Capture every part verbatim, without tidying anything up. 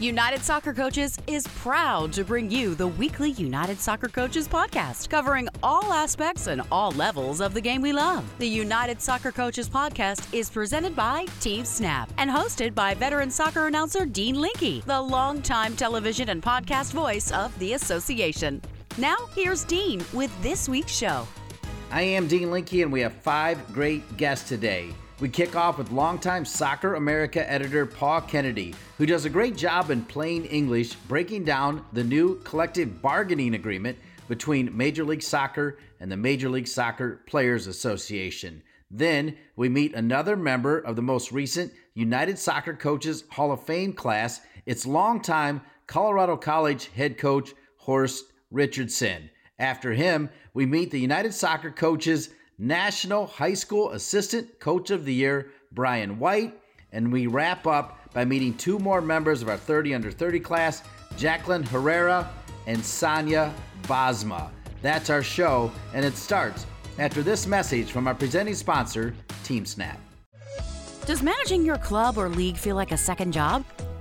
United Soccer Coaches is proud to bring you the weekly United Soccer Coaches podcast, covering all aspects and all levels of the game we love. The United Soccer Coaches podcast is presented by Team Snap and hosted by veteran soccer announcer Dean Linke, the longtime television and podcast voice of the association. Now, here's Dean with this week's show. I am Dean Linke, and we have five great guests today. We kick off with longtime Soccer America editor Paul Kennedy, who does a great job in plain English breaking down the new collective bargaining agreement between Major League Soccer and the Major League Soccer Players Association. Then we meet another member of the most recent United Soccer Coaches Hall of Fame class. It's longtime Colorado College head coach Horst Richardson. After him, we meet the United Soccer Coaches National High School Assistant Coach of the Year, Brian White. And we wrap up by meeting two more members of our thirty under thirty class, Jacqueline Herrera and Sonia Bosma. That's our show, and it starts after this message from our presenting sponsor, Team Snap. Does managing your club or league feel like a second job?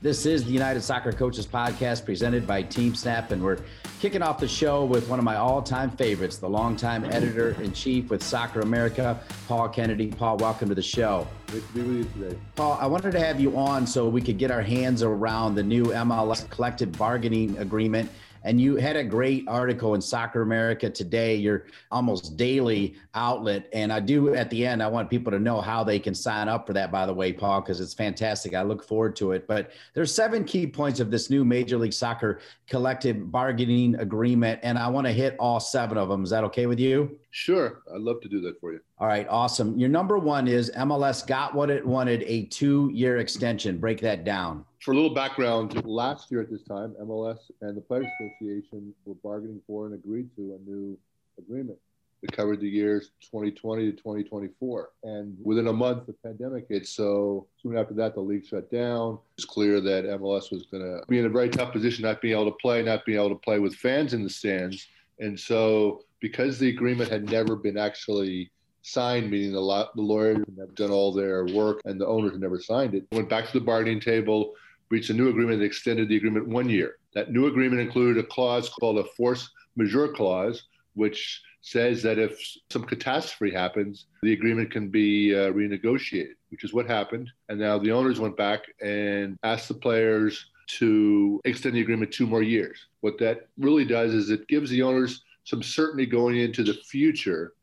This is the United Soccer Coaches podcast presented by Team Snap, and we're kicking off the show with one of my all-time favorites, the longtime editor-in-chief with Soccer America, Paul Kennedy. Paul, welcome to the show. Good to be with you today. Paul, I wanted to have you on so we could get our hands around the new M L S collective bargaining agreement. And you had a great article in Soccer America Today, your almost daily outlet. And I do, at the end, I want people to know how they can sign up for that, by the way, Paul, because it's fantastic. I look forward to it. But there's seven key points of this new Major League Soccer collective bargaining agreement, and I want to hit all seven of them. Is that okay with you? Sure. I'd love to do that for you. All right. Awesome. Your number one is M L S got what it wanted, a two-year extension. Break that down. For a little background, last year at this time, M L S and the Players Association were bargaining for and agreed to a new agreement that covered the years twenty twenty to twenty twenty-four. And within a month, the pandemic hit. So soon after that, the league shut down. It's clear that M L S was going to be in a very tough position, not being able to play, not being able to play with fans in the stands. And so because the agreement had never been actually signed, meaning the, law, the lawyers had done all their work and the owners had never signed it, went back to the bargaining table, reached a new agreement that extended the agreement one year. That new agreement included a clause called a force majeure clause, which says that if some catastrophe happens, the agreement can be uh, renegotiated, which is what happened. And now the owners went back and asked the players to extend the agreement two more years. What that really does is it gives the owners some certainty going into the future,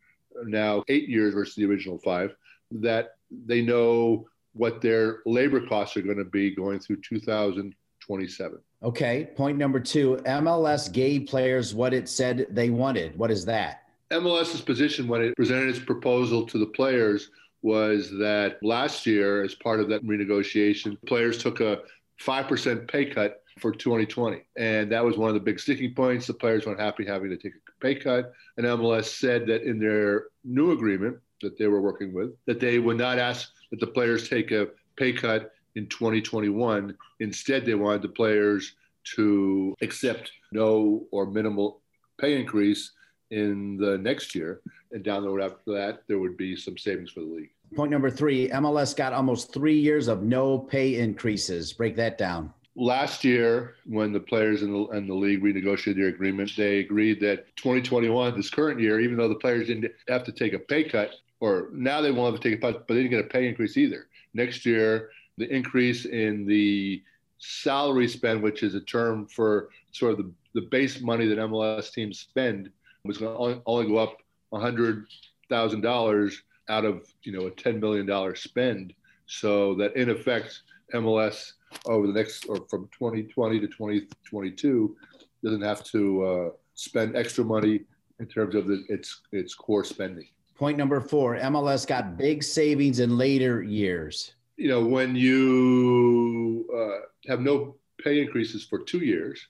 now eight years versus the original five, that they know what their labor costs are going to be going through two thousand twenty-seven. Okay. Point number two, M L S gave players what it said they wanted. What is that? MLS's position when it presented its proposal to the players was that last year, as part of that renegotiation, players took a five percent pay cut for twenty twenty. And that was one of the big sticking points. The players weren't happy having to take a pay cut. And M L S said that in their new agreement that they were working with, that they would not ask that the players take a pay cut in twenty twenty-one. Instead, they wanted the players to accept no or minimal pay increase in the next year. And down the road after that, there would be some savings for the league. Point number three, M L S got almost three years of no pay increases. Break that down. Last year, when the players and the, and the league renegotiated their agreement, they agreed that twenty twenty-one, this current year, even though the players didn't have to take a pay cut, or now they won't have to take a pay cut, but they didn't get a pay increase either. Next year, the increase in the salary spend, which is a term for sort of the, the base money that M L S teams spend, was going to only, only go up one hundred thousand dollars out of, you know, a ten million dollars spend. So that, in effect, M L S over the next, or from twenty twenty to twenty twenty-two, doesn't have to uh, spend extra money in terms of the, its its core spending. Point number four, M L S got big savings in later years. You know, when you uh, have no pay increases for two years.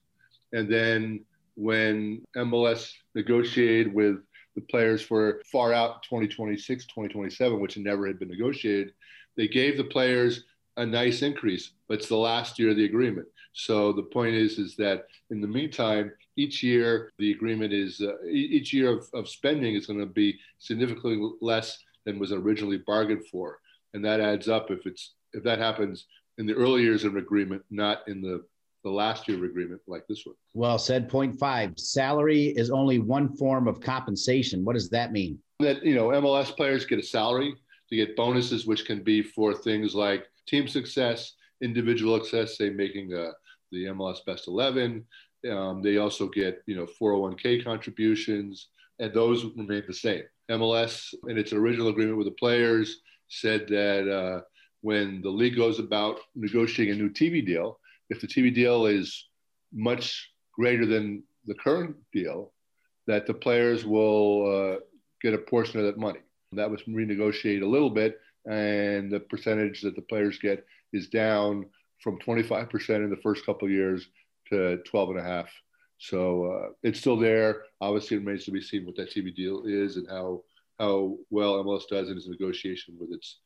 And then when M L S negotiated with the players for far out twenty twenty-six, twenty twenty-seven, which never had been negotiated, they gave the players a nice increase, but it's the last year of the agreement. So the point is, is that in the meantime, each year the agreement is, uh, each year of, of spending is going to be significantly less than was originally bargained for. And that adds up if it's, if that happens in the early years of agreement, not in the, the last year of agreement like this one. Well said. Point five, salary is only one form of compensation. What does that mean? That, you know, M L S players get a salary, to get bonuses, which can be for things like team success, individual success, say making a, the M L S best eleven. Um, they also get, you know, four oh one k contributions, and those remain the same. M L S in its original agreement with the players said that uh, when the league goes about negotiating a new T V deal, if the T V deal is much greater than the current deal, that the players will uh, get a portion of that money. That was renegotiated a little bit, and the percentage that the players get is down from twenty-five percent in the first couple of years to twelve and a half. So uh, it's still there. Obviously, it remains to be seen what that T V deal is and how how well M L S does in its negotiation with its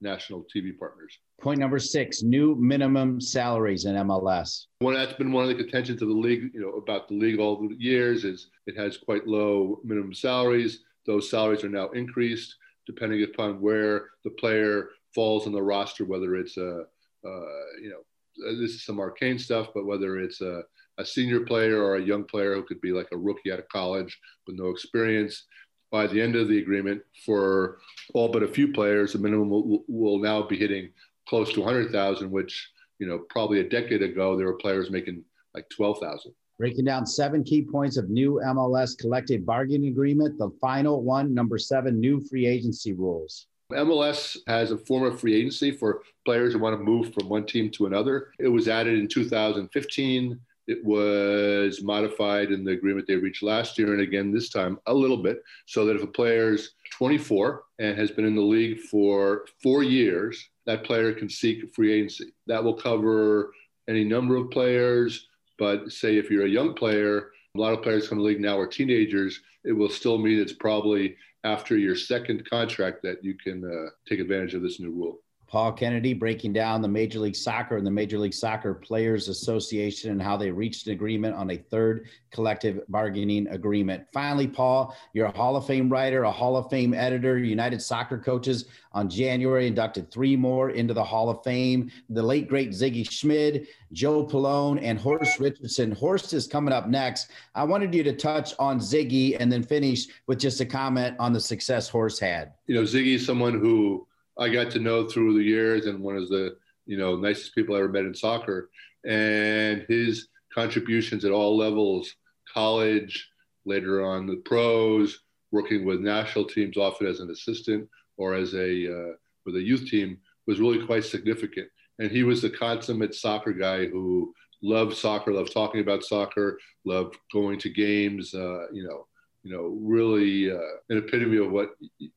national T V partners. Point number six, new minimum salaries in M L S. Well, that's been one of the contentions of the league, you know, about the league all the years, is it has quite low minimum salaries. Those salaries are now increased depending upon where the player falls on the roster, whether it's a, uh, you know, this is some arcane stuff, but whether it's a, a senior player or a young player who could be like a rookie out of college with no experience. By the end of the agreement, for all but a few players, the minimum will, will now be hitting close to one hundred thousand, which, you know, probably a decade ago, there were players making like twelve thousand. Breaking down seven key points of new M L S collective bargaining agreement, the final one, number seven, new free agency rules. M L S has a form of free agency for players who want to move from one team to another. It was added in two thousand fifteen. It was modified in the agreement they reached last year, and again this time a little bit, so that if a player's twenty-four and has been in the league for four years, that player can seek free agency. That will cover any number of players. But say if you're a young player, a lot of players from the league now are teenagers, it will still mean it's probably after your second contract that you can uh, take advantage of this new rule. Paul Kennedy breaking down the Major League Soccer and the Major League Soccer Players Association and how they reached an agreement on a third collective bargaining agreement. Finally, Paul, you're a Hall of Fame writer, a Hall of Fame editor. United Soccer Coaches on January inducted three more into the Hall of Fame. The late, great Sigi Schmid, Joe Pallone, and Horst Richardson. Horst is coming up next. I wanted you to touch on Sigi and then finish with just a comment on the success Horst had. You know, Sigi is someone who I got to know through the years, and one of the, you know, nicest people I ever met in soccer, and his contributions at all levels, college, later on the pros, working with national teams often as an assistant or as a, uh, with a youth team, was really quite significant. And he was the consummate soccer guy who loved soccer, loved talking about soccer, loved going to games, uh, you know, you know, really uh, an epitome of what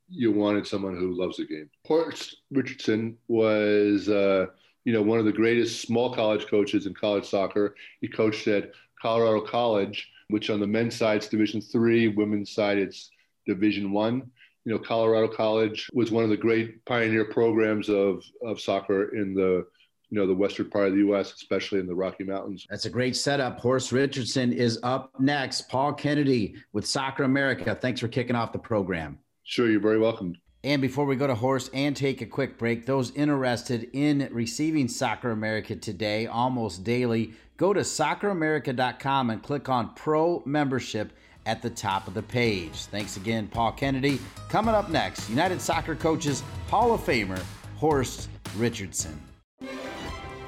you wanted someone who loves the game. Horst Richardson was, uh, you know, one of the greatest small college coaches in college soccer. He coached at Colorado College, which on the men's side is Division three, women's side it's Division one. You know, Colorado College was one of the great pioneer programs of, of soccer in the you know, the western part of the U S, especially in the Rocky Mountains. That's a great setup. Horst Richardson is up next. Paul Kennedy with Soccer America. Thanks for kicking off the program. Sure, you're very welcome. And before we go to Horst and take a quick break, those interested in receiving Soccer America today, almost daily, go to soccer america dot com and click on Pro Membership at the top of the page. Thanks again, Paul Kennedy. Coming up next, United Soccer Coaches Hall of Famer, Horst Richardson.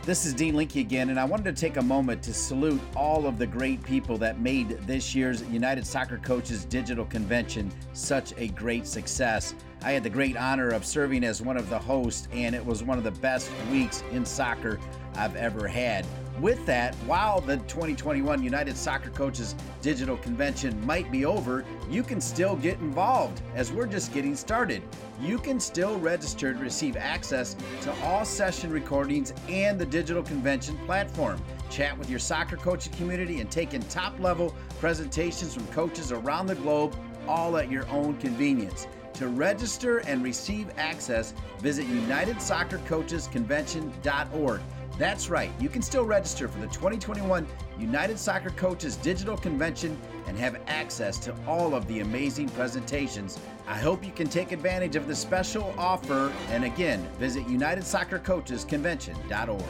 This is Dean Linke again, and I wanted to take a moment to salute all of the great people that made this year's United Soccer Coaches Digital Convention such a great success. I had the great honor of serving as one of the hosts, and it was one of the best weeks in soccer I've ever had. With that, while the twenty twenty-one United Soccer Coaches Digital Convention might be over, you can still get involved as we're just getting started. You can still register to receive access to all session recordings and the digital convention platform. chat with your soccer coaching community, and take in top-level presentations from coaches around the globe, all at your own convenience. To register and receive access, visit united soccer coaches convention dot org. That's right, you can still register for the twenty twenty-one United Soccer Coaches Digital Convention and have access to all of the amazing presentations. I hope you can take advantage of the special offer, and again, visit united soccer coaches convention dot org.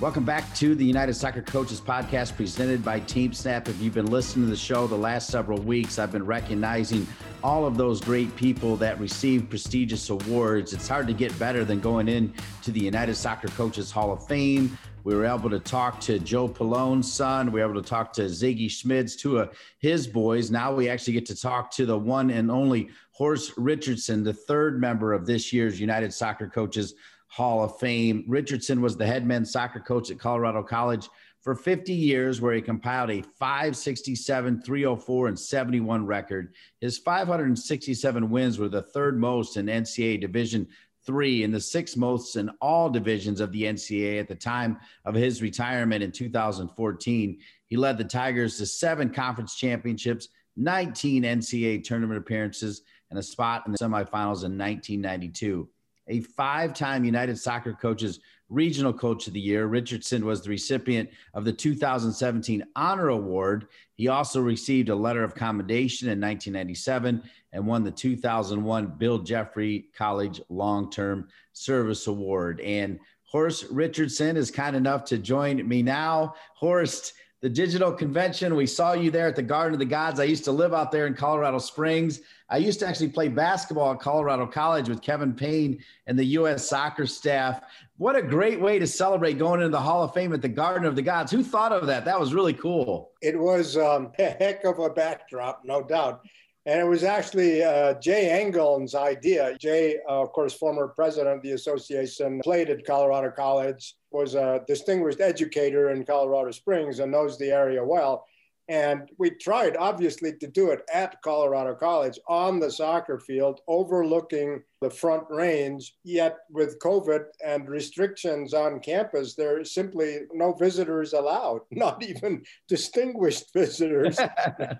Welcome back to the United Soccer Coaches Podcast presented by Team Snap. If you've been listening to the show the last several weeks, I've been recognizing all of those great people that receive prestigious awards. It's hard to get better than going in to the United Soccer Coaches Hall of Fame. We were able to talk to Joe Pallone's son. We were able to talk to Sigi Schmid's, two of his boys. Now we actually get to talk to the one and only Horst Richardson, the third member of this year's United Soccer Coaches Hall of Fame. Richardson was the head men's soccer coach at Colorado College for fifty years, where he compiled a five sixty-seven, three oh four, and seventy-one record. His five hundred sixty-seven wins were the third most in N C double A Division three and the sixth most in all divisions of the N C double A at the time of his retirement in two thousand fourteen. He led the Tigers to seven conference championships, nineteen N C double A tournament appearances, and a spot in the semifinals in nineteen ninety-two. A five-time United Soccer Coaches Regional Coach of the Year, Richardson was the recipient of the two thousand seventeen Honor Award. He also received a letter of commendation in nineteen ninety-seven and won the two thousand one Bill Jeffrey College Long-Term Service Award. And Horst Richardson is kind enough to join me now. Horst, the digital convention, we saw you there at the Garden of the Gods. I used to live out there in Colorado Springs. I used to actually play basketball at Colorado College with Kevin Payne and the U S soccer staff. What a great way to celebrate going into the Hall of Fame at the Garden of the Gods. Who thought of that? That was really cool. It was um, a heck of a backdrop, no doubt. And it was actually uh, Jay Engeln's idea. Jay, uh, of course, former president of the association, played at Colorado College, was a distinguished educator in Colorado Springs and knows the area well. And we tried, obviously, to do it at Colorado College on the soccer field, overlooking the Front Range. Yet with COVID and restrictions on campus, there are simply no visitors allowed, not even distinguished visitors.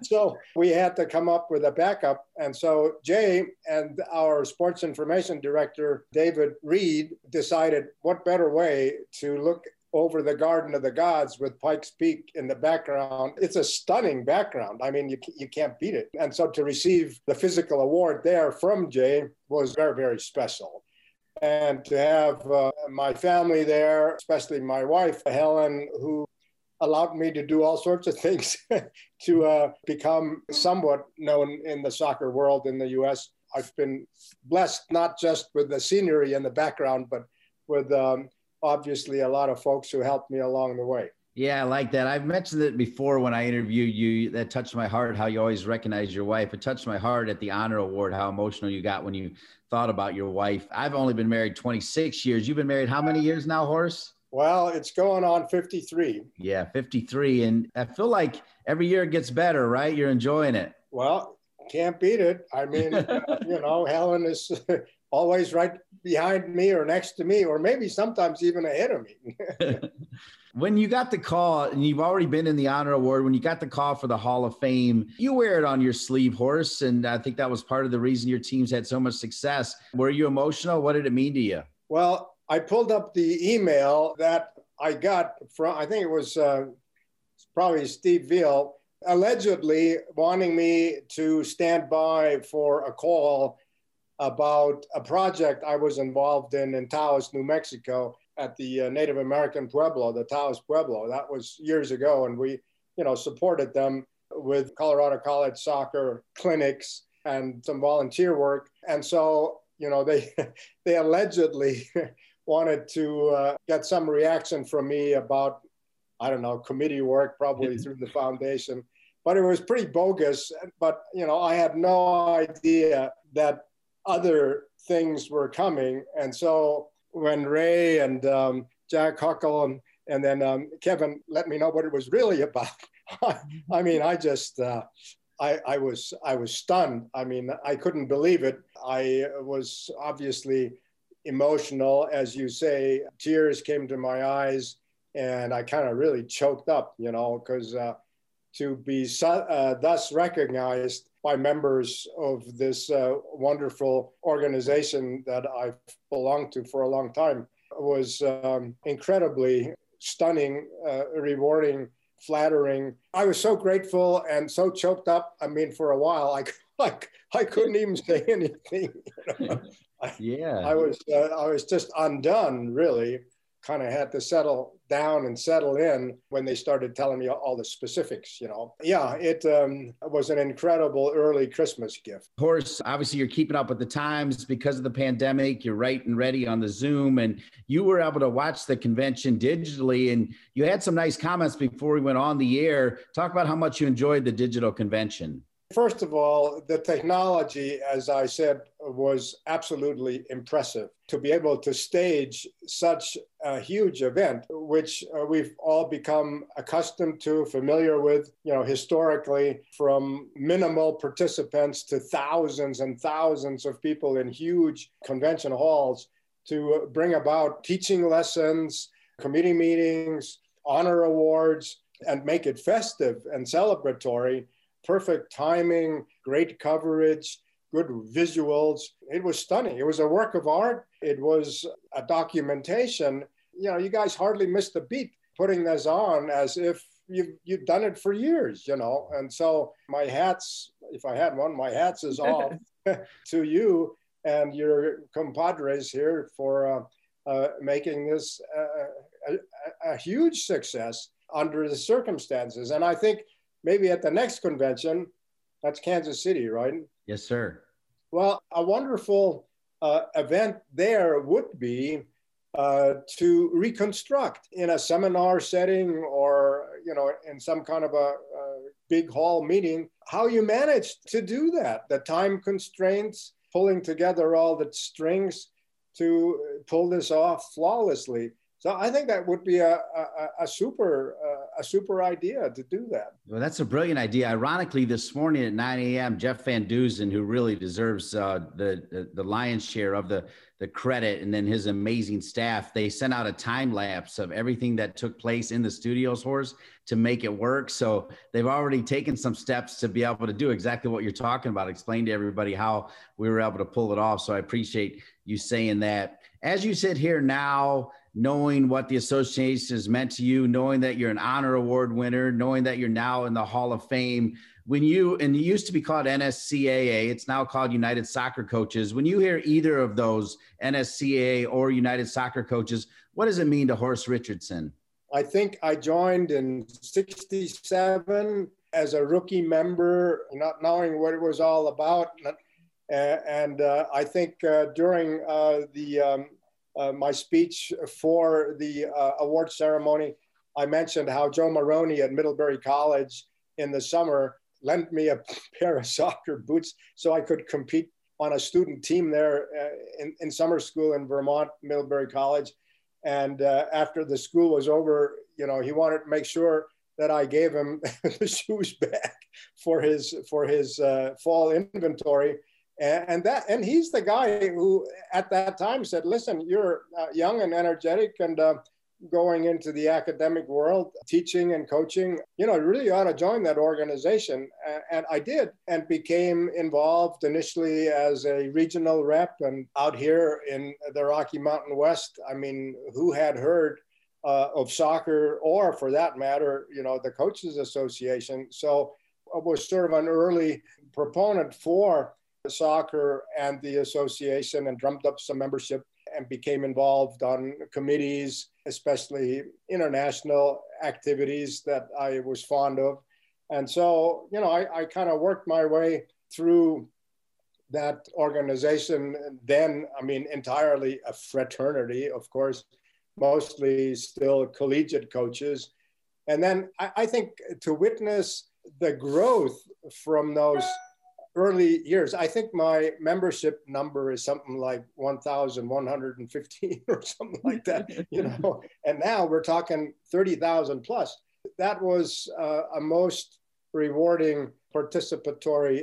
So we had to come up with a backup. And so Jay and our sports information director, David Reed, decided what better way to look over the Garden of the Gods with Pikes Peak in the background. It's a stunning background. I mean, you you can't beat it. And so to receive the physical award there from Jay was very, very special. And to have uh, my family there, especially my wife, Helen, who allowed me to do all sorts of things to uh, become somewhat known in the soccer world in the U S. I've been blessed not just with the scenery in the background, but with um, obviously a lot of folks who helped me along the way. Yeah, I like that. I've mentioned it before when I interviewed you, that touched my heart, how you always recognize your wife. It touched my heart at the Honor Award, how emotional you got when you thought about your wife. I've only been married twenty-six years. You've been married how many years now, Horst? Well, it's going on fifty-three. Yeah, fifty-three. And I feel like every year it gets better, right? You're enjoying it. Well, can't beat it. I mean, uh, you know, Helen is always right behind me or next to me, or maybe sometimes even ahead of me. When you got the call, and you've already been in the Honor Award, when you got the call for the Hall of Fame, you wear it on your sleeve, Horst, and I think that was part of the reason your team's had so much success. Were you emotional? What did it mean to you? Well, I pulled up the email that I got from, I think it was uh, probably Steve Veal, allegedly wanting me to stand by for a call about a project I was involved in in Taos, New Mexico, at the uh, Native American Pueblo, the Taos Pueblo. That was years ago, and we, you know, supported them with Colorado College soccer clinics and some volunteer work. And so, you know, they they allegedly wanted to uh, get some reaction from me about, I don't know, committee work, probably through the foundation. But it was pretty bogus. But, you know, I had no idea that other things were coming. And so when Ray and um, Jack Huckle and, and then um, Kevin let me know what it was really about, I mean, I just, uh, I, I was I was stunned. I mean, I couldn't believe it. I was obviously emotional, as you say. Tears came to my eyes. And I kind of really choked up, you know, because uh, to be so, uh, thus recognized by members of this uh, wonderful organization that I've belonged to for a long time was um, incredibly stunning, uh, rewarding, flattering. I was so grateful and so choked up. I mean, for a while, I like I couldn't even say anything. You know? Yeah, I, I was uh, I was just undone, really. Kind of had to settle down and settle in when they started telling me all the specifics, you know. Yeah, it um, was an incredible early Christmas gift. Of course, obviously you're keeping up with the times because of the pandemic. You're right and ready on the Zoom, and you were able to watch the convention digitally, and you had some nice comments before we went on the air. Talk about how much you enjoyed the digital convention. First of all, the technology, as I said, was absolutely impressive. To be able to stage such a huge event, which uh, we've all become accustomed to, familiar with, you know, historically, from minimal participants to thousands and thousands of people in huge convention halls, to bring about teaching lessons, committee meetings, honor awards, and make it festive and celebratory. Perfect timing, great coverage, good visuals. It was stunning. It was a work of art. It was a documentation. You know, you guys hardly missed a beat putting this on as if you've, you've done it for years, you know. And so my hats, if I had one, my hats is off to you and your compadres here for uh, uh, making this uh, a, a huge success under the circumstances. And I think maybe at the next convention, that's Kansas City, right? Yes, sir. Well, a wonderful uh, event there would be uh, to reconstruct in a seminar setting or, you know, in some kind of a, a big hall meeting, how you managed to do that. The time constraints, pulling together all the strings to pull this off flawlessly. So I think that would be a, a, a super uh, a super idea to do that. Well, that's a brilliant idea. Ironically, this morning at nine a.m., Jeff Van Dusen, who really deserves uh, the, the the lion's share of the the credit, and then his amazing staff, they sent out a time lapse of everything that took place in the studios, Horst, to make it work. So they've already taken some steps to be able to do exactly what you're talking about. Explain to everybody how we were able to pull it off. So I appreciate you saying that. As you sit here now, knowing what the association has meant to you, knowing that you're an honor award winner, knowing that you're now in the Hall of Fame, when you, and it used to be called N S C A A, it's now called United Soccer Coaches. When you hear either of those, N S C A A or United Soccer Coaches, what does it mean to Horst Richardson? I think I joined in sixty-seven as a rookie member, not knowing what it was all about. And uh, I think uh, during uh, the um, Uh, my speech for the uh, award ceremony, I mentioned how Joe Maroney at Middlebury College in the summer lent me a pair of soccer boots so I could compete on a student team there uh, in, in summer school in Vermont, Middlebury College. And uh, after the school was over, you know, he wanted to make sure that I gave him the shoes back for his, for his uh, fall inventory. And that, and he's the guy who at that time said, listen, you're uh, young and energetic and uh, going into the academic world, teaching and coaching, you know, you really ought to join that organization. And I did, and became involved initially as a regional rep, and out here in the Rocky Mountain West. I mean, who had heard uh, of soccer, or for that matter, you know, the Coaches Association. So I was sort of an early proponent for soccer and the association, and drummed up some membership and became involved on committees, especially international activities that I was fond of. And so, you know, I, I kind of worked my way through that organization. Then, I mean, entirely a fraternity, of course, mostly still collegiate coaches. And then I, I think to witness the growth from those early years. I think my membership number is something like one thousand one hundred fifteen or something like that, you know, and now we're talking thirty thousand plus. That was uh, a most rewarding participatory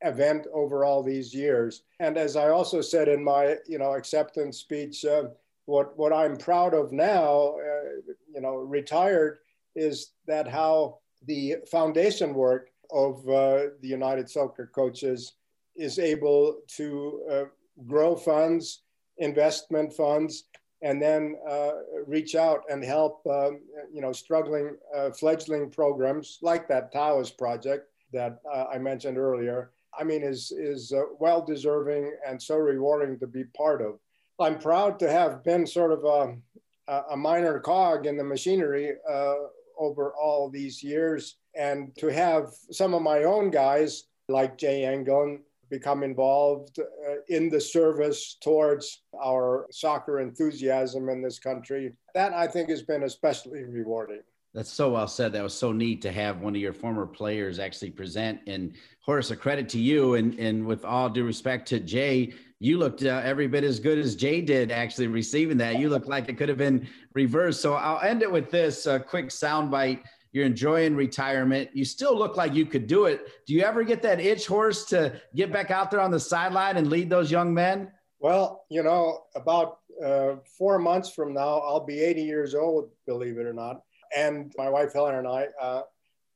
event over all these years. And as I also said in my, you know, acceptance speech, uh, what what I'm proud of now, uh, you know, retired, is that how the foundation work of uh, the United Soccer Coaches is able to uh, grow funds, investment funds, and then uh, reach out and help, um, you know, struggling, uh, fledgling programs like that Taos project that uh, I mentioned earlier. I mean, is, is uh, well-deserving and so rewarding to be part of. I'm proud to have been sort of a, a minor cog in the machinery uh, over all these years, and to have some of my own guys like Jay Engeln become involved uh, in the service towards our soccer enthusiasm in this country. That, I think, has been especially rewarding. That's so well said. That was so neat to have one of your former players actually present. And Horace, a credit to you. And, and with all due respect to Jay, you looked uh, every bit as good as Jay did actually receiving that. You looked like it could have been reversed. So I'll end it with this uh, quick soundbite. You're enjoying retirement. You still look like you could do it. Do you ever get that itch, Horace, to get back out there on the sideline and lead those young men? Well, you know, about uh, four months from now, I'll be eighty years old, believe it or not. And my wife, Helen, and I, uh,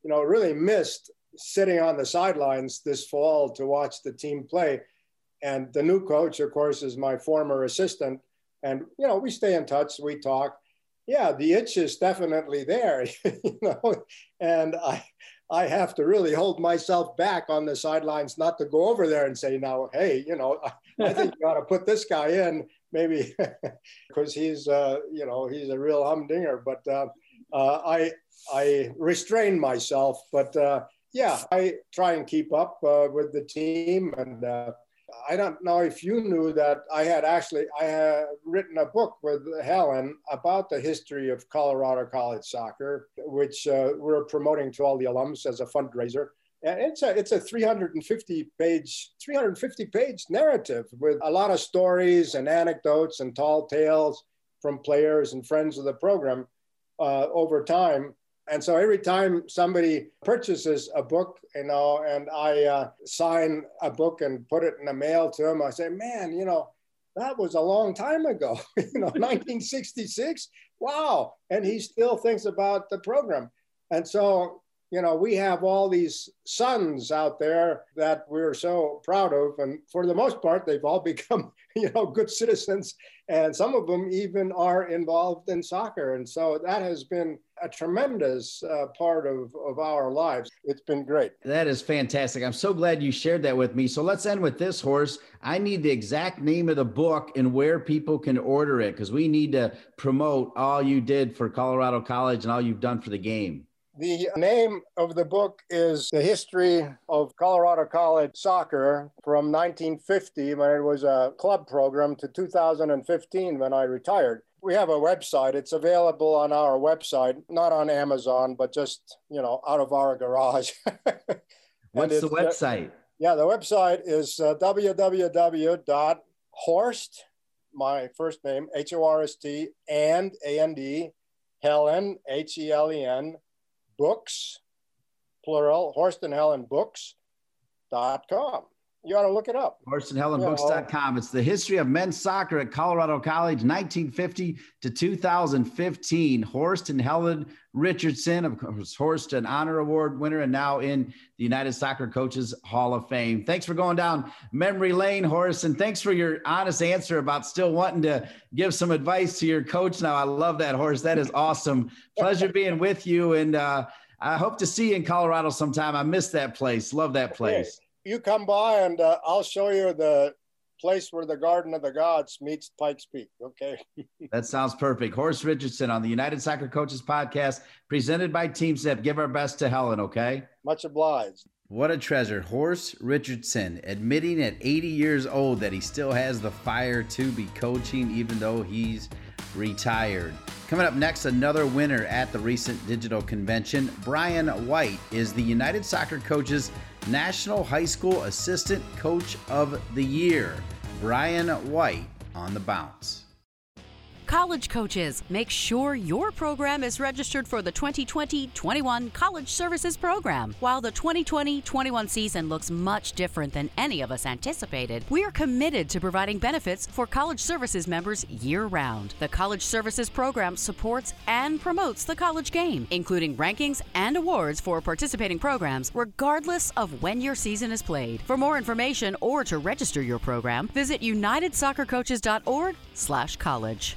you know, really missed sitting on the sidelines this fall to watch the team play. And the new coach, of course, is my former assistant. And, you know, we stay in touch, we talk. Yeah, the itch is definitely there, you know, and I, I have to really hold myself back on the sidelines not to go over there and say, now, hey, you know, I, I think you ought to put this guy in, maybe, because he's, uh, you know, he's a real humdinger. But uh, Uh, I I restrain myself, but uh, yeah, I try and keep up uh, with the team. And uh, I don't know if you knew that I had actually I had written a book with Helen about the history of Colorado College soccer, which uh, we're promoting to all the alums as a fundraiser. And it's a it's a three hundred fifty page narrative with a lot of stories and anecdotes and tall tales from players and friends of the program. Uh, over time. And so every time somebody purchases a book, you know, and I uh, sign a book and put it in the mail to them, I say, man, you know, that was a long time ago, you know, nineteen sixty-six. Wow. And he still thinks about the program. And so, you know, we have all these sons out there that we're so proud of. And for the most part, they've all become, you know, good citizens. And some of them even are involved in soccer. And so that has been a tremendous uh, part of, of our lives. It's been great. That is fantastic. I'm so glad you shared that with me. So let's end with this, Horst. I need the exact name of the book and where people can order it, because we need to promote all you did for Colorado College and all you've done for the game. The name of the book is The History of Colorado College Soccer from nineteen fifty, when it was a club program, to two thousand fifteen, when I retired. We have a website. It's available on our website, not on Amazon, but just, you know, out of our garage. What's the website? Uh, yeah, the website is uh, w w w dot horst, my first name, H O R S T, and A N D, Helen, H E L E N, books, plural, Horst and Helen books dot com. You ought to look it up. Horst and Helen books dot com. It's The History of Men's Soccer at Colorado College, nineteen fifty to two thousand fifteen. Horst and Helen Richardson, of course, Horst, an honor award winner, and now in the United Soccer Coaches Hall of Fame. Thanks for going down memory lane, Horst, and thanks for your honest answer about still wanting to give some advice to your coach now. I love that, Horst. That is awesome. Pleasure being with you, and uh, I hope to see you in Colorado sometime. I miss that place. Love that place. Okay. You come by and uh, I'll show you the place where the Garden of the Gods meets Pikes Peak, okay? That sounds perfect. Horst Richardson on the United Soccer Coaches Podcast, presented by Team Snap. Give our best to Helen, okay? Much obliged. What a treasure. Horst Richardson admitting at eighty years old that he still has the fire to be coaching, even though he's retired. Coming up next, another winner at the recent digital convention. Brian White is the United Soccer Coaches National High School Assistant Coach of the Year. Brian White on The Bounce. College coaches, make sure your program is registered for the twenty twenty twenty-one College Services Program. While the twenty twenty twenty-one season looks much different than any of us anticipated, we are committed to providing benefits for College Services members year-round. The College Services Program supports and promotes the college game, including rankings and awards for participating programs, regardless of when your season is played. For more information or to register your program, visit united soccer coaches dot org slash college.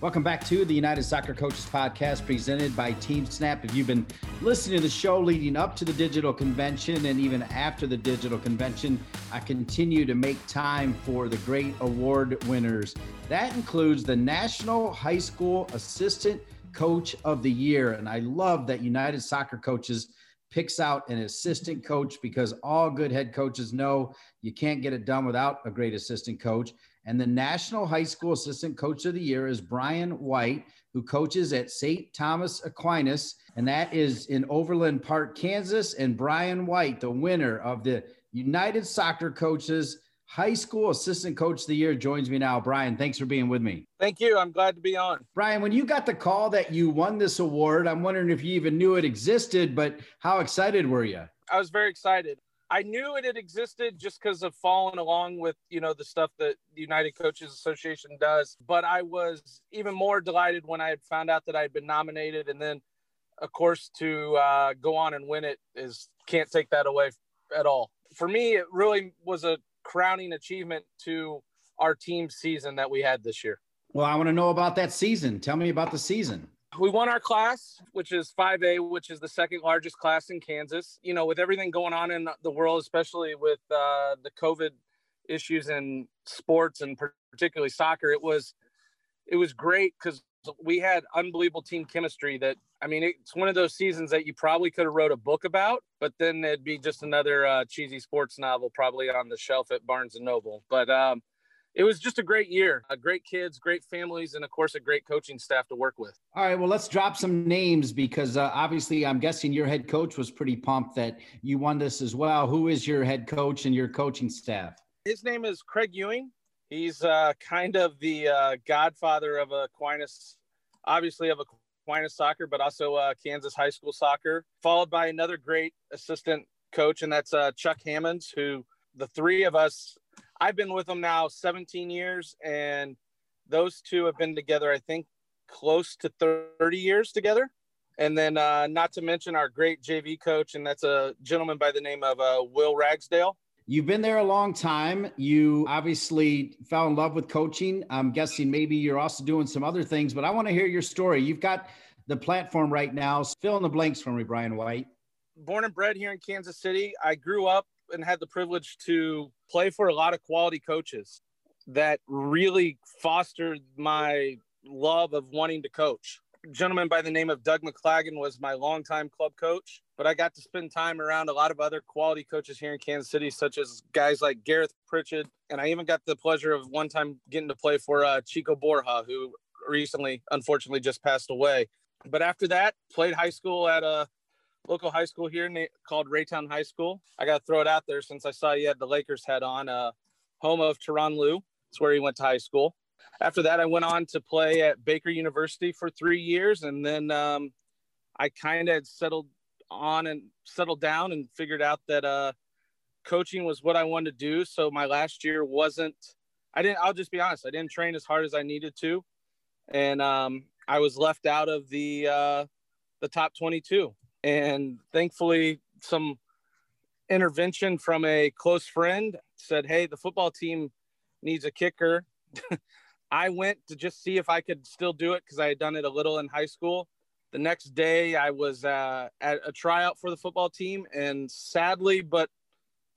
Welcome back to the United Soccer Coaches Podcast presented by Team Snap. If you've been listening to the show leading up to the digital convention and even after the digital convention, I continue to make time for the great award winners. That includes the National High School Assistant Coach of the Year. And I love that United Soccer Coaches picks out an assistant coach because all good head coaches know you can't get it done without a great assistant coach. And the National High School Assistant Coach of the Year is Brian White, who coaches at Saint Thomas Aquinas, and that is in Overland Park, Kansas. And Brian White, the winner of the United Soccer Coaches High School Assistant Coach of the Year, joins me now. Brian, thanks for being with me. Thank you. I'm glad to be on. Brian, when you got the call that you won this award, I'm wondering if you even knew it existed, but how excited were you? I was very excited. I knew it had existed just because of following along with, you know, the stuff that the United Coaches Association does. But I was even more delighted when I had found out that I had been nominated. And then, of course, to uh, go on and win it is can't take that away at all. For me, it really was a crowning achievement to our team season that we had this year. Well, I want to know about that season. Tell me about the season. We won our class, which is five A, which is the second largest class in Kansas. You know, with everything going on in the world, especially with uh, the COVID issues in sports and particularly soccer, it was it was great because we had unbelievable team chemistry that, I mean, it's one of those seasons that you probably could have wrote a book about, but then it'd be just another uh, cheesy sports novel probably on the shelf at Barnes and Noble. But um, it was just a great year, uh, great kids, great families, and of course, a great coaching staff to work with. All right, well, let's drop some names because uh, obviously I'm guessing your head coach was pretty pumped that you won this as well. Who is your head coach and your coaching staff? His name is Craig Ewing. He's uh, kind of the uh, godfather of Aquinas, obviously of Aquinas soccer, but also uh, Kansas high school soccer, followed by another great assistant coach, and that's uh, Chuck Hammonds, who the three of us, I've been with them now seventeen years, and those two have been together, I think, close to thirty years together. And then uh, not to mention our great J V coach, and that's a gentleman by the name of uh, Will Ragsdale. You've been there a long time. You obviously fell in love with coaching. I'm guessing maybe you're also doing some other things, but I want to hear your story. You've got the platform right now. Fill in the blanks for me, Brian White. Born and bred here in Kansas City. I grew up and had the privilege to play for a lot of quality coaches that really fostered my love of wanting to coach. A gentleman by the name of Doug McClaggan was my longtime club coach, but I got to spend time around a lot of other quality coaches here in Kansas City, such as guys like Gareth Pritchett. And I even got the pleasure of one time getting to play for uh, Chico Borja, who recently, unfortunately, just passed away. But after that, played high school at a local high school here called Raytown High School. I got to throw it out there since I saw you had the Lakers hat on, uh, home of Tyronn Lue. That's where he went to high school. After that, I went on to play at Baker University for three years. And then um, I kind of settled on and settled down and figured out that uh, coaching was what I wanted to do. So my last year wasn't, I didn't, I'll just be honest. I didn't train as hard as I needed to. And um, I was left out of the uh, the top twenty-two. And thankfully, some intervention from a close friend said, hey, the football team needs a kicker. I went to just see if I could still do it because I had done it a little in high school. The next day, I was uh, at a tryout for the football team. And sadly, but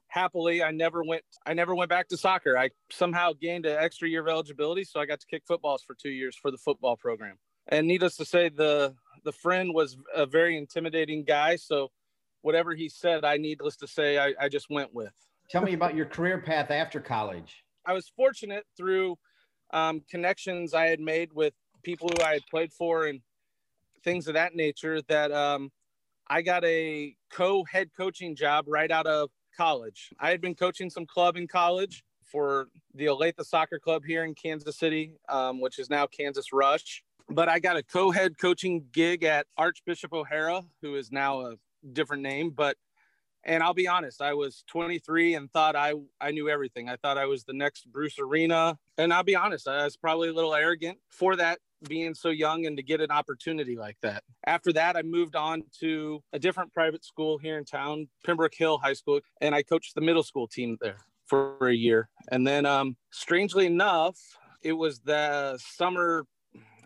happily, I never went I never went back to soccer. I somehow gained an extra year of eligibility, so I got to kick footballs for two years for the football program. And needless to say, the the friend was a very intimidating guy. So whatever he said, I needless to say, I, I just went with. Tell me about your career path after college. I was fortunate through um, connections I had made with people who I had played for and things of that nature that um, I got a co-head coaching job right out of college. I had been coaching some club in college for the Olathe Soccer Club here in Kansas City, um, which is now Kansas Rush. But I got a co-head coaching gig at Archbishop O'Hara, who is now a different name. But And I'll be honest, I was twenty-three and thought I, I knew everything. I thought I was the next Bruce Arena. And I'll be honest, I was probably a little arrogant for that, being so young and to get an opportunity like that. After that, I moved on to a different private school here in town, Pembroke Hill High School. And I coached the middle school team there for a year. And then um, strangely enough, it was the summer,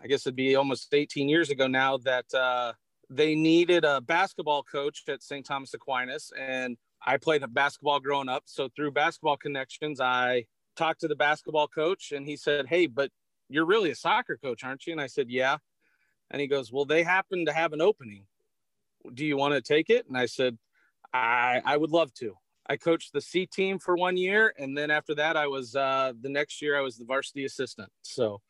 I guess it'd be almost eighteen years ago now, that uh, they needed a basketball coach at Saint Thomas Aquinas, and I played basketball growing up. So through basketball connections, I talked to the basketball coach, and he said, "Hey, but you're really a soccer coach, aren't you?" And I said, "Yeah." And he goes, "Well, they happen to have an opening. Do you want to take it?" And I said, I, I would love to. I coached the C team for one year, and then after that, I was uh, the next year I was the varsity assistant. So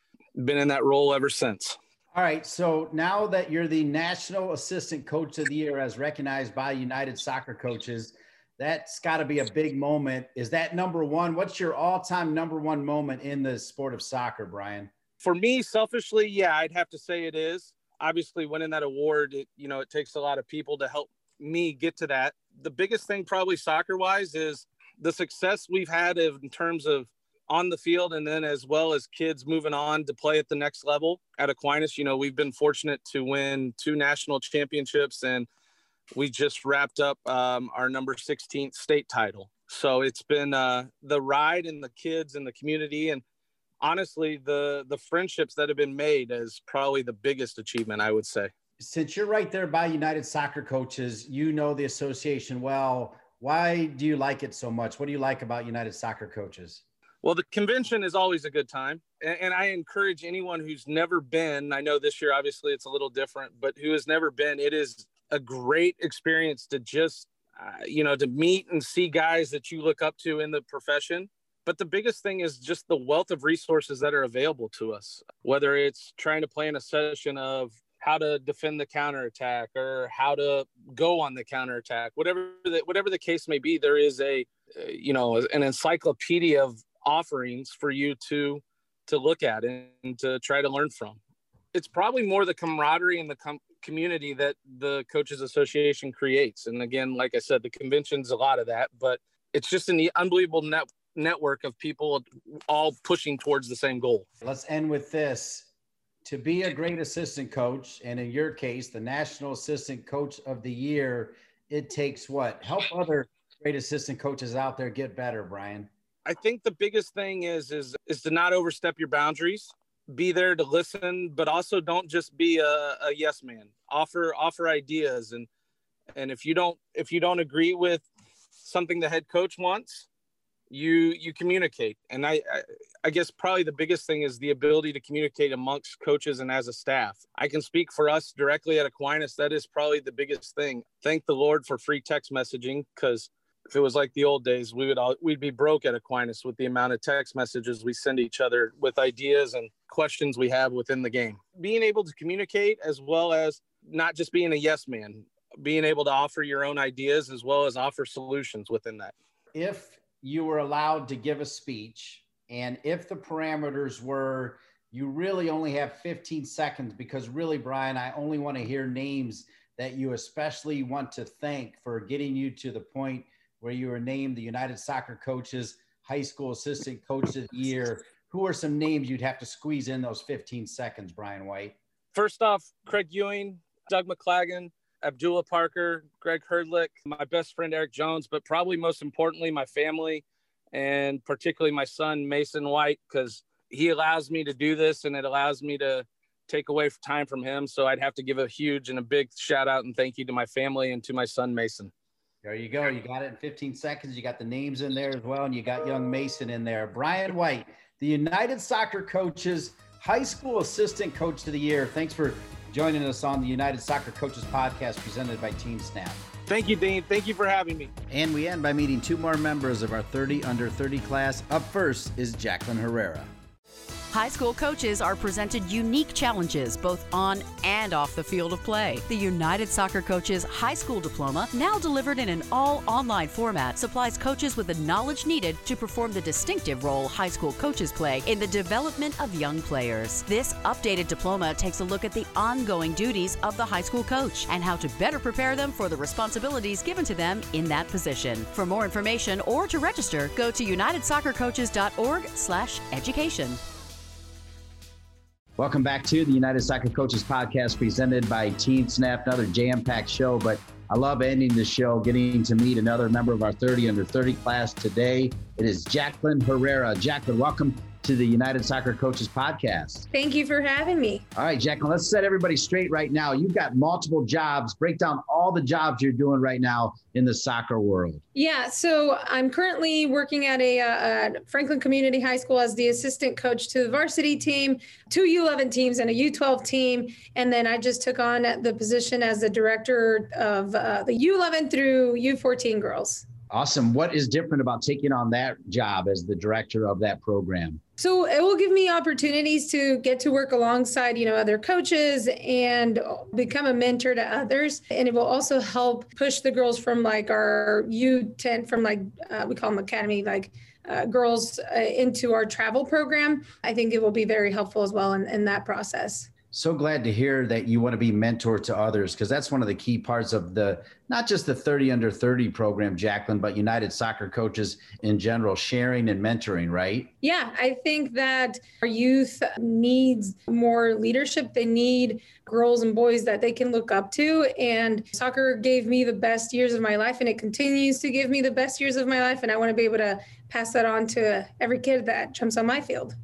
been in that role ever since. All right, so now that you're the National Assistant Coach of the Year as recognized by United Soccer Coaches, that's got to be a big moment. Is that number one? What's your all-time number one moment in the sport of soccer, Brian? For me, selfishly, yeah, I'd have to say it is. Obviously, winning that award, it, you know, it takes a lot of people to help me get to that. The biggest thing probably soccer-wise is the success we've had in terms of on the field, and then as well as kids moving on to play at the next level. At Aquinas, you know, we've been fortunate to win two national championships, and we just wrapped up um, our number sixteenth state title. So it's been uh, the ride and the kids and the community, and honestly, the the friendships that have been made is probably the biggest achievement, I would say. Since you're right there by United Soccer Coaches, you know the association well. Why do you like it so much? What do you like about United Soccer Coaches? Well, the convention is always a good time, and I encourage anyone who's never been, I know this year, obviously, it's a little different, but who has never been, it is a great experience to just, uh, you know, to meet and see guys that you look up to in the profession. But the biggest thing is just the wealth of resources that are available to us, whether it's trying to plan a session of how to defend the counterattack or how to go on the counterattack, whatever the, whatever the case may be, there is a, uh, you know, an encyclopedia of offerings for you to to look at and to try to learn from. It's probably more the camaraderie and the com- community that the Coaches Association creates. And again, like I said, the convention's a lot of that, but it's just an unbelievable net- network of people all pushing towards the same goal. Let's end with this. To be a great assistant coach, and in your case, the National Assistant Coach of the Year, it takes what? Help other great assistant coaches out there get better, Brian. I think the biggest thing is, is, is to not overstep your boundaries, be there to listen, but also don't just be a, a yes man. Offer, offer ideas. And, and if you don't, if you don't agree with something the head coach wants, you, you communicate. And I, I, I guess probably the biggest thing is the ability to communicate amongst coaches and as a staff. I can speak for us directly at Aquinas. That is probably the biggest thing. Thank the Lord for free text messaging, because if it was like the old days, we would all, we'd be broke at Aquinas with the amount of text messages we send each other with ideas and questions we have within the game. Being able to communicate, as well as not just being a yes man, being able to offer your own ideas as well as offer solutions within that. If you were allowed to give a speech, and if the parameters were, you really only have fifteen seconds, because really, Brian, I only want to hear names that you especially want to thank for getting you to the point where you were named the United Soccer Coaches High School Assistant Coach of the Year. Who are some names you'd have to squeeze in those fifteen seconds, Brian White? First off, Craig Ewing, Doug McClaggan, Abdullah Parker, Greg Herdlick, my best friend Eric Jones, but probably most importantly, my family, and particularly my son, Mason White, because he allows me to do this and it allows me to take away time from him. So I'd have to give a huge and a big shout out and thank you to my family and to my son, Mason. There you go. You got it in fifteen seconds. You got the names in there as well, and you got young Mason in there. Brian White, the United Soccer Coaches High School Assistant Coach of the Year. Thanks for joining us on the United Soccer Coaches Podcast presented by Team Snap. Thank you, Dean. Thank you for having me. And we end by meeting two more members of our thirty under thirty class. Up first is Jacqueline Herrera. High school coaches are presented unique challenges both on and off the field of play. The United Soccer Coaches High School Diploma, now delivered in an all-online format, supplies coaches with the knowledge needed to perform the distinctive role high school coaches play in the development of young players. This updated diploma takes a look at the ongoing duties of the high school coach and how to better prepare them for the responsibilities given to them in that position. For more information or to register, go to united soccer coaches dot org slash education. Welcome back to the United Soccer Coaches Podcast presented by Team Snap, another jam-packed show, but I love ending the show, getting to meet another member of our thirty under thirty class today. It is Jacqueline Herrera. Jacqueline, welcome to the United Soccer Coaches Podcast. Thank you for having me. All right, Jacqueline, let's set everybody straight right now. You've got multiple jobs. Break down all the jobs you're doing right now in the soccer world. Yeah, so I'm currently working at a, a Franklin Community High School as the assistant coach to the varsity team, two U eleven teams and a U twelve team. And then I just took on the position as the director of uh, the U eleven through U fourteen girls. Awesome. What is different about taking on that job as the director of that program? So it will give me opportunities to get to work alongside, you know, other coaches and become a mentor to others. And it will also help push the girls from like our U ten, from like, uh, we call them academy, like uh, girls uh, into our travel program. I think it will be very helpful as well in, in that process. So glad to hear that you want to be mentor to others, because that's one of the key parts of the, not just the thirty under thirty program, Jacqueline, but United Soccer Coaches in general, sharing and mentoring, right? Yeah, I think that our youth needs more leadership. They need girls and boys that they can look up to. And soccer gave me the best years of my life, and it continues to give me the best years of my life. And I want to be able to pass that on to every kid that jumps on my field.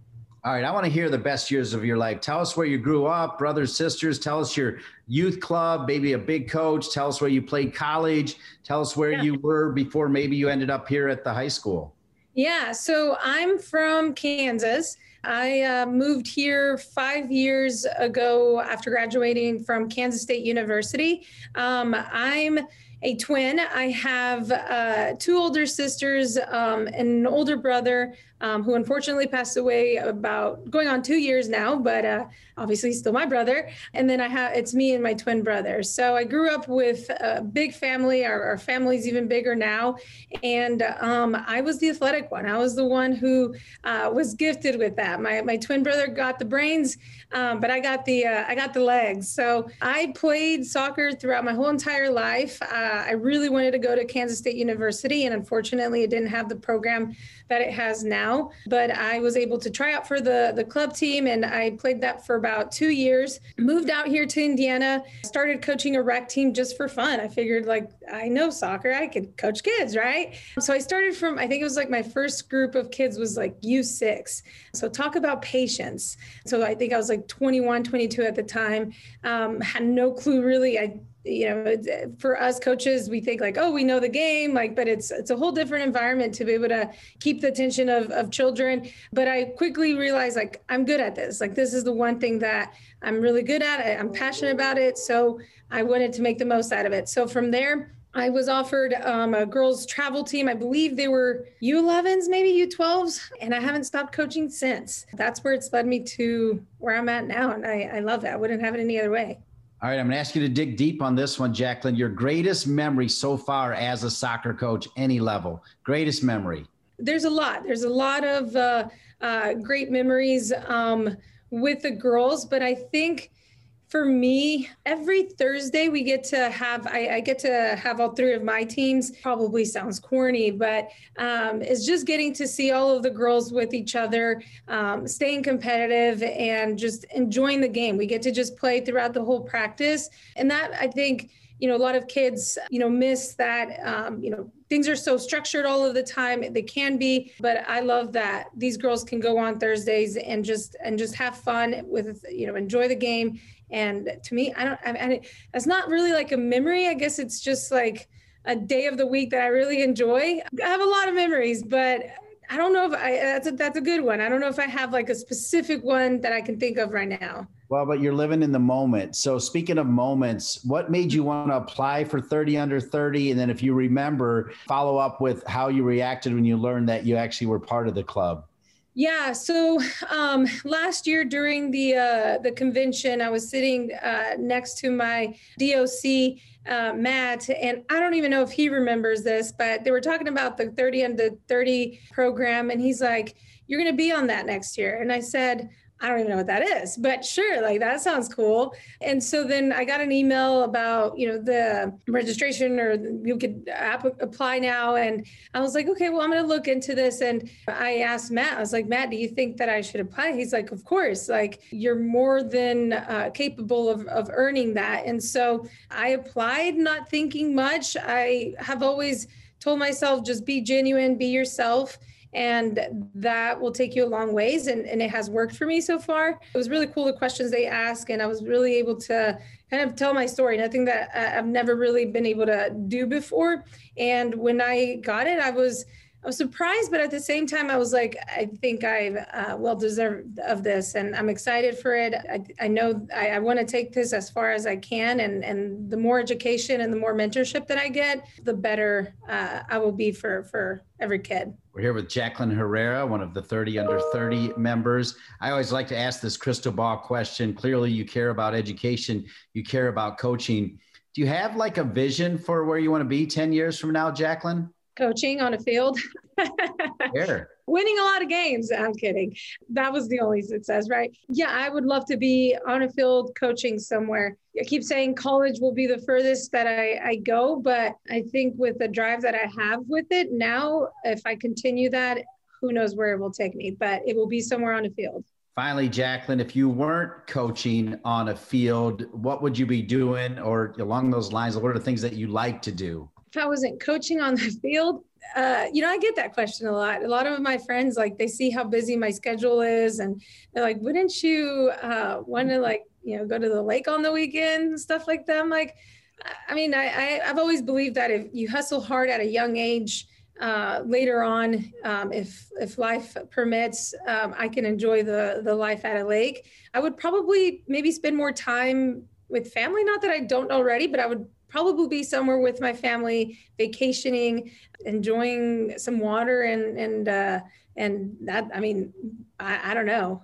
All right, I want to hear the best years of your life. Tell us where you grew up, brothers, sisters. Tell us your youth club, maybe a big coach. Tell us where you played college. Tell us where yeah. you were before maybe you ended up here at the high school. Yeah, so I'm from Kansas. I uh, moved here five years ago after graduating from Kansas State University. Um, I'm a twin. I have uh, two older sisters um, and an older brother um, who unfortunately passed away about going on two years now, but uh, obviously still my brother. And then I have, it's me and my twin brother. So I grew up with a big family. Our, our family's even bigger now. And um, I was the athletic one. I was the one who uh, was gifted with that. My my twin brother got the brains, um, but I got the uh, I got the legs. So I played soccer throughout my whole entire life. I, Uh, I really wanted to go to Kansas State University, and unfortunately it didn't have the program that it has now, but I was able to try out for the, the club team, and I played that for about two years, moved out here to Indiana, started coaching a rec team just for fun. I figured, like, I know soccer, I could coach kids, right? So I started from, I think it was like my first group of kids was like U six. So talk about patience. So I think I was like twenty-one, twenty-two at the time, um, had no clue really. I You know, for us coaches, we think like, oh, we know the game, like, but it's it's a whole different environment to be able to keep the attention of, of children. But I quickly realized, like, I'm good at this. Like, this is the one thing that I'm really good at. I'm passionate about it. So I wanted to make the most out of it. So from there, I was offered um, a girls' travel team. I believe they were U elevens, maybe U twelves, and I haven't stopped coaching since. That's where it's led me to where I'm at now. And I, I love that. I wouldn't have it any other way. All right, I'm going to ask you to dig deep on this one, Jacqueline. Your greatest memory so far as a soccer coach, any level, greatest memory? There's a lot. There's a lot of uh, uh, great memories um, with the girls, but I think for me, every Thursday we get to have, I, I get to have all three of my teams. Probably sounds corny, but um, it's just getting to see all of the girls with each other, um, staying competitive and just enjoying the game. We get to just play throughout the whole practice. And that, I think, you know, a lot of kids, you know, miss that, um, you know, things are so structured all of the time. They can be, but I love that these girls can go on Thursdays and just, and just have fun with, you know, enjoy the game. And to me, I don't, I, I, that's not really like a memory. I guess it's just like a day of the week that I really enjoy. I have a lot of memories, but I don't know if I, that's a, that's a good one. I don't know if I have like a specific one that I can think of right now. Well, but you're living in the moment. So speaking of moments, what made you want to apply for thirty under thirty? And then if you remember, follow up with how you reacted when you learned that you actually were part of the club. Yeah. So um, last year during the uh, the convention, I was sitting uh, next to my D O C, uh, Matt, and I don't even know if he remembers this, but they were talking about the thirty under thirty program. And he's like, you're going to be on that next year. And I said, I don't even know what that is, but sure, like that sounds cool. And so then I got an email about, you know, the registration or you could app- apply now. And I was like, okay, well, I'm going to look into this. And I asked Matt, I was like, Matt, do you think that I should apply? He's like, of course, like you're more than uh, capable of, of earning that. And so I applied, not thinking much. I have always told myself, just be genuine, be yourself. And that will take you a long ways. And, and it has worked for me so far. It was really cool, the questions they ask. And I was really able to kind of tell my story. Nothing that I've never really been able to do before. And when I got it, I was I was surprised. But at the same time, I was like, I think I've uh, well deserved of this. And I'm excited for it. I, I know I, I want to take this as far as I can. And, and the more education and the more mentorship that I get, the better uh, I will be for, for every kid. We're here with Jacqueline Herrera, one of the thirty under thirty members. I always like to ask this crystal ball question. Clearly, you care about education. You care about coaching. Do you have like a vision for where you want to be ten years from now, Jacqueline? Coaching on a field. Sure. Winning a lot of games. I'm kidding. That was the only success, right? Yeah, I would love to be on a field coaching somewhere. I keep saying college will be the furthest that I, I go, but I think with the drive that I have with it now, if I continue that, who knows where it will take me, but it will be somewhere on a field. Finally, Jacqueline, if you weren't coaching on a field, what would you be doing? Or along those lines, what are the things that you like to do? If I wasn't coaching on the field, Uh, you know, I get that question a lot. A lot of my friends, like they see how busy my schedule is and they're like, wouldn't you uh, want to like, you know, go to the lake on the weekend and stuff like that? I'm like, I mean, I, I, I've always believed that if you hustle hard at a young age, uh, later on, um, if, if life permits, um, I can enjoy the, the life at a lake. I would probably maybe spend more time with family. Not that I don't already, but I would probably be somewhere with my family, vacationing, enjoying some water, and and uh, and that. I mean, I, I don't know,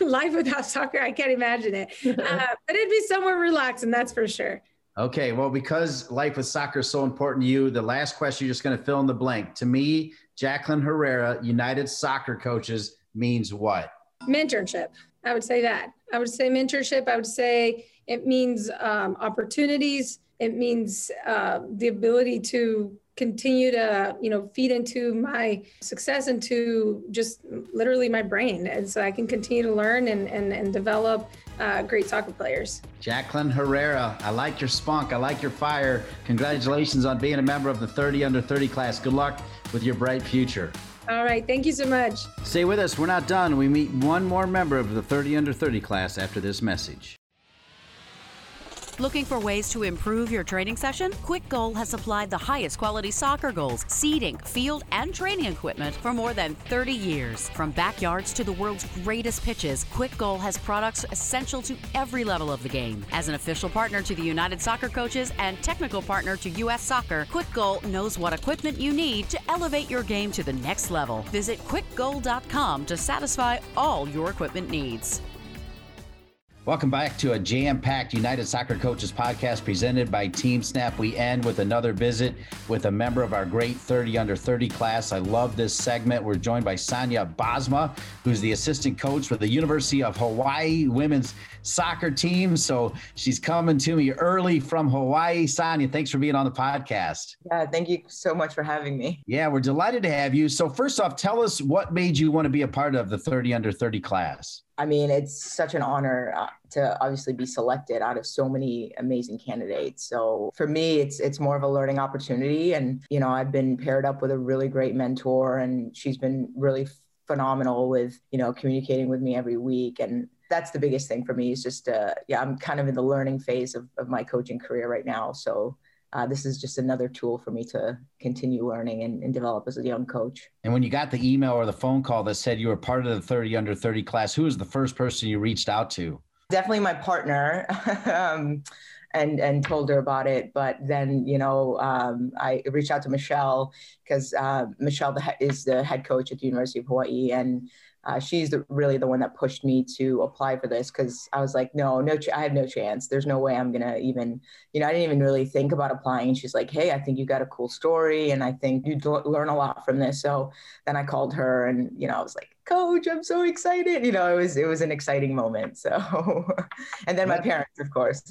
life without soccer. I can't imagine it, uh, but it'd be somewhere relaxing, that's for sure. Okay, well, because life with soccer is so important to you, the last question, you're just going to fill in the blank. To me, Jacqueline Herrera, United Soccer Coaches, means what? Mentorship. I would say that. I would say mentorship. I would say it means um, opportunities. It means uh, the ability to continue to, you know, feed into my success, into just literally my brain. And so I can continue to learn and, and, and develop uh, great soccer players. Jacqueline Herrera, I like your spunk. I like your fire. Congratulations on being a member of the thirty under thirty class. Good luck with your bright future. All right. Thank you so much. Stay with us. We're not done. We meet one more member of the thirty under thirty class after this message. Looking for ways to improve your training session? Quick Goal has supplied the highest quality soccer goals, seating, field, and training equipment for more than thirty years. From backyards to the world's greatest pitches, Quick Goal has products essential to every level of the game. As an official partner to the United Soccer Coaches and technical partner to U S Soccer, Quick Goal knows what equipment you need to elevate your game to the next level. Visit quick goal dot com to satisfy all your equipment needs. Welcome back to a jam-packed United Soccer Coaches podcast presented by Team Snap. We end with another visit with a member of our great thirty under thirty class. I love this segment. We're joined by Sonia Bosma, who's the assistant coach for the University of Hawaii women's soccer team. So she's coming to me early from Hawaii. Sonia, thanks for being on the podcast. Yeah, thank you so much for having me. Yeah, we're delighted to have you. So first off, tell us what made you want to be a part of the thirty under thirty class. I mean, it's such an honor uh, to obviously be selected out of so many amazing candidates. So for me, it's it's more of a learning opportunity. And, you know, I've been paired up with a really great mentor, and she's been really phenomenal with, you know, communicating with me every week. And that's the biggest thing for me is just, uh, yeah, I'm kind of in the learning phase of, of my coaching career right now. So uh, this is just another tool for me to continue learning and, and develop as a young coach. And when you got the email or the phone call that said you were part of the thirty under thirty class, who was the first person you reached out to? Definitely my partner. um, And, and told her about it. But then, you know, um, I reached out to Michelle because uh, Michelle the he- is the head coach at the University of Hawaii. And uh, she's the, really the one that pushed me to apply for this, because I was like, no, no, ch- I have no chance. There's no way I'm going to even, you know, I didn't even really think about applying. And she's like, hey, I think you got a cool story, and I think you'd l- learn a lot from this. So then I called her, and, you know, I was like, Coach, I'm so excited. You know, it was, it was an exciting moment. So, and then my parents, of course.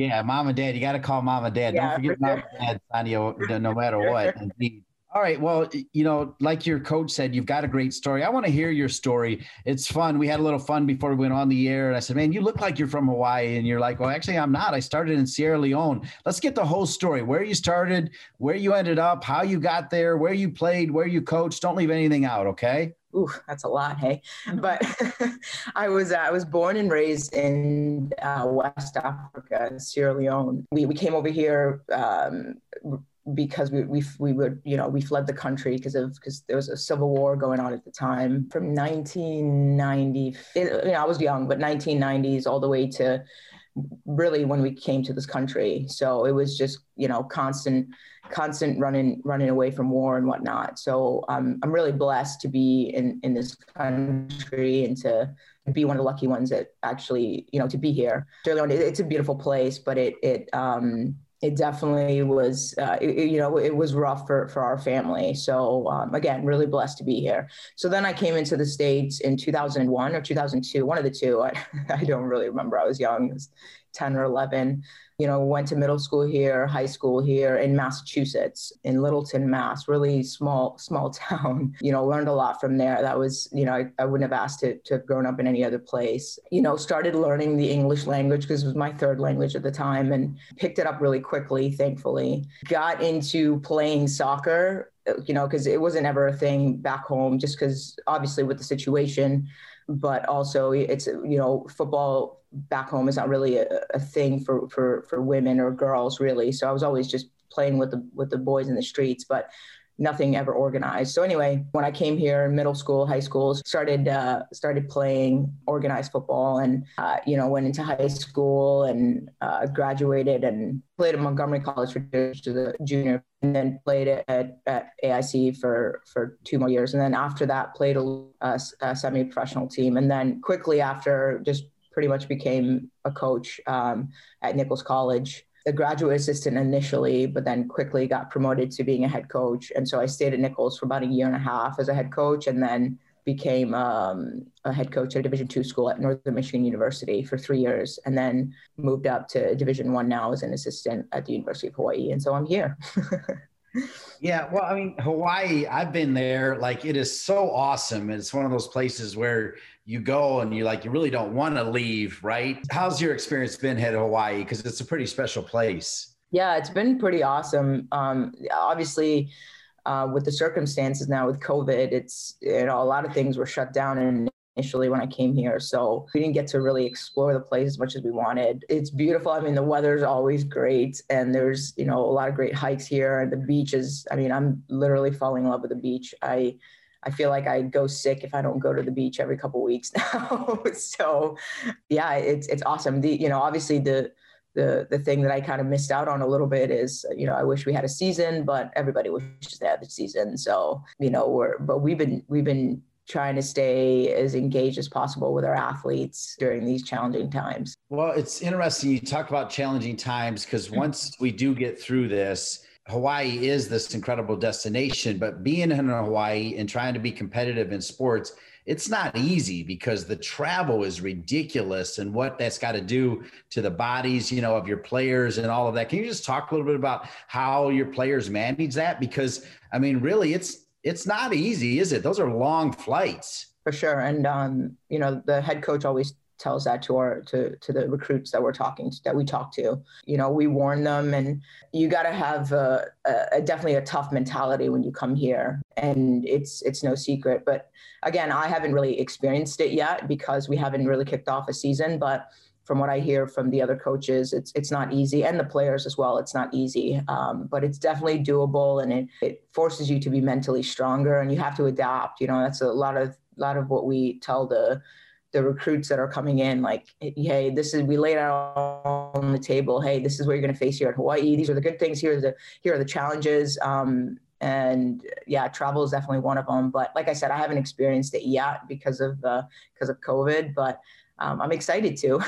Yeah. Mom and dad, you got to call mom and dad. Yeah, don't forget mom and dad, Sonia, no matter what. Indeed. All right. Well, you know, like your coach said, you've got a great story. I want to hear your story. It's fun. We had a little fun before we went on the air, and I said, man, you look like you're from Hawaii. And you're like, well, actually I'm not. I started in Sierra Leone. Let's get the whole story, where you started, where you ended up, how you got there, where you played, where you coached. Don't leave anything out. Okay. Ooh, that's a lot, hey! But I was uh, I was born and raised in uh, West Africa, Sierra Leone. We we came over here um, because we we we would you know we fled the country because of because there was a civil war going on at the time. From nineteen ninety, it, you know, I was young, but nineteen nineties all the way to really when we came to this country. So it was just, you know, constant. constant running, running away from war and whatnot. So um, I'm really blessed to be in, in this country and to be one of the lucky ones that actually, you know, to be here. It's a beautiful place, but it, it, um, it definitely was, uh, it, you know, it was rough for, for our family. So um, again, really blessed to be here. So then I came into the States in two thousand one or two thousand two, one of the two, I, I don't really remember. I was young, I was ten or eleven. You know, went to middle school here, high school here in Massachusetts, in Littleton, Mass, really small, small town. You know, learned a lot from there. That was, you know, I, I wouldn't have asked it to have grown up in any other place. You know, started learning the English language because it was my third language at the time, and picked it up really quickly, thankfully. Got into playing soccer, you know, because it wasn't ever a thing back home, just because obviously with the situation, but also it's, you know, football back home is not really a, a thing for, for, for women or girls, really. So I was always just playing with the with the boys in the streets, but nothing ever organized. So anyway, when I came here in middle school, high school, started uh, started playing organized football, and uh, you know, went into high school and uh, graduated and played at Montgomery College for the junior, and then played at, at A I C for for two more years, and then after that played a, a, a semi-professional team, and then quickly after just pretty much became a coach um, at Nichols College, a graduate assistant initially, but then quickly got promoted to being a head coach. And so I stayed at Nichols for about a year and a half as a head coach, and then became um, a head coach at a Division two school at Northern Michigan University for three years, and then moved up to Division one now as an assistant at the University of Hawaii. And so I'm here. Yeah. Well, I mean, Hawaii, I've been there. Like, it is so awesome. It's one of those places where you go and you like, you really don't want to leave, right? How's your experience been at Hawaii? Because it's a pretty special place. Yeah, it's been pretty awesome. Um, obviously, uh, with the circumstances now with COVID, it's, you know, a lot of things were shut down and initially when I came here. So we didn't get to really explore the place as much as we wanted. It's beautiful. I mean, the weather's always great, and there's, you know, a lot of great hikes here, and the beach is, I mean, I'm literally falling in love with the beach. I, I feel like I go sick if I don't go to the beach every couple of weeks now. So yeah, it's, it's awesome. The, you know, obviously the, the, the thing that I kind of missed out on a little bit is, you know, I wish we had a season, but everybody wishes they had a season. So, you know, we're, but we've been, we've been, trying to stay as engaged as possible with our athletes during these challenging times. Well, it's interesting you talk about challenging times, because once we do get through this, Hawaii is this incredible destination, but being in Hawaii and trying to be competitive in sports, it's not easy because the travel is ridiculous and what that's got to do to the bodies, you know, of your players and all of that. Can you just talk a little bit about how your players manage that? Because I mean, really it's, It's not easy, is it? Those are long flights. For sure. And, um, you know, the head coach always tells that to our, to, to the recruits that we're talking to, that we talk to, you know, we warn them, and you got to have a, a, definitely a tough mentality when you come here, and it's, it's no secret, but again, I haven't really experienced it yet because we haven't really kicked off a season, but from what I hear from the other coaches, it's it's not easy, and the players as well. It's not easy, um, but it's definitely doable, and it, it forces you to be mentally stronger, and you have to adapt. You know, that's a lot of lot of what we tell the the recruits that are coming in. Like, hey, this is we laid out on the table. Hey, this is what you're going to face here at Hawaii. These are the good things. Here are the here are the challenges. Um, And yeah, travel is definitely one of them. But like I said, I haven't experienced it yet because of uh, because of COVID. But um, I'm excited to.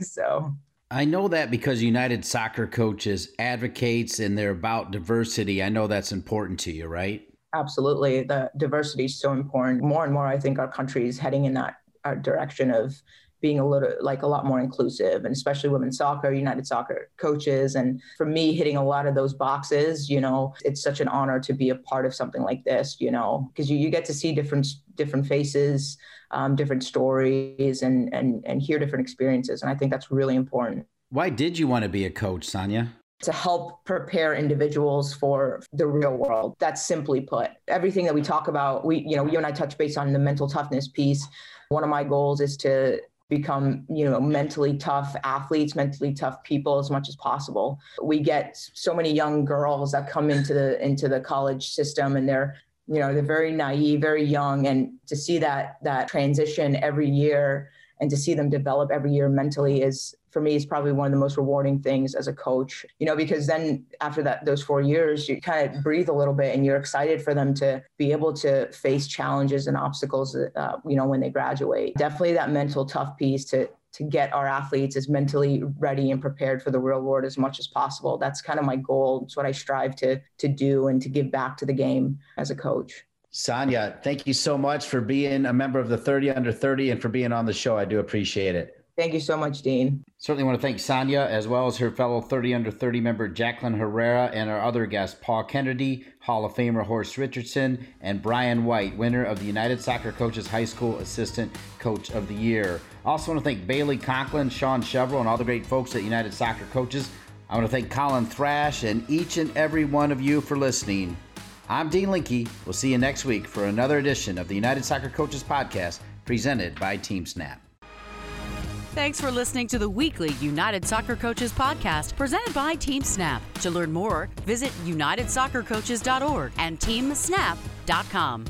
So I know that because United Soccer Coaches advocates and they're about diversity. I know that's important to you, right? Absolutely, the diversity is so important. More and more, I think our country is heading in that direction of being a little like a lot more inclusive, and especially women's soccer, United Soccer Coaches. And for me, hitting a lot of those boxes, you know, it's such an honor to be a part of something like this, you know, because you, you get to see different, different faces, um, different stories, and, and, and hear different experiences. And I think that's really important. Why did you want to be a coach, Sonia? To help prepare individuals for the real world. That's simply put. Everything that we talk about, we, you know, you and I touch base on the mental toughness piece. One of my goals is to become, you know, mentally tough athletes, mentally tough people as much as possible. We get so many young girls that come into the into the college system, and they're, you know, they're very naive, very young. And to see that that transition every year and to see them develop every year mentally is, for me, is probably one of the most rewarding things as a coach, you know, because then after that, those four years, you kind of breathe a little bit and you're excited for them to be able to face challenges and obstacles, uh, you know, when they graduate. Definitely that mental tough piece to to get our athletes as mentally ready and prepared for the real world as much as possible. That's kind of my goal. It's what I strive to to do and to give back to the game as a coach. Sonia, thank you so much for being a member of the thirty under thirty and for being on the show. I do appreciate it. Thank you so much, Dean. Certainly want to thank Sonia, as well as her fellow thirty under thirty member Jacqueline Herrera, and our other guests, Paul Kennedy, Hall of Famer Horst Richardson, and Brian White, winner of the United Soccer Coaches High School Assistant Coach of the Year. Also want to thank Bailey Conklin, Sean Chevrolet, and all the great folks at United Soccer Coaches. I want to thank Colin Thrash and each and every one of you for listening. I'm Dean Linke. We'll see you next week for another edition of the United Soccer Coaches Podcast, presented by Team Snap. Thanks for listening to the weekly United Soccer Coaches Podcast, presented by Team Snap. To learn more, visit united soccer coaches dot org and team snap dot com.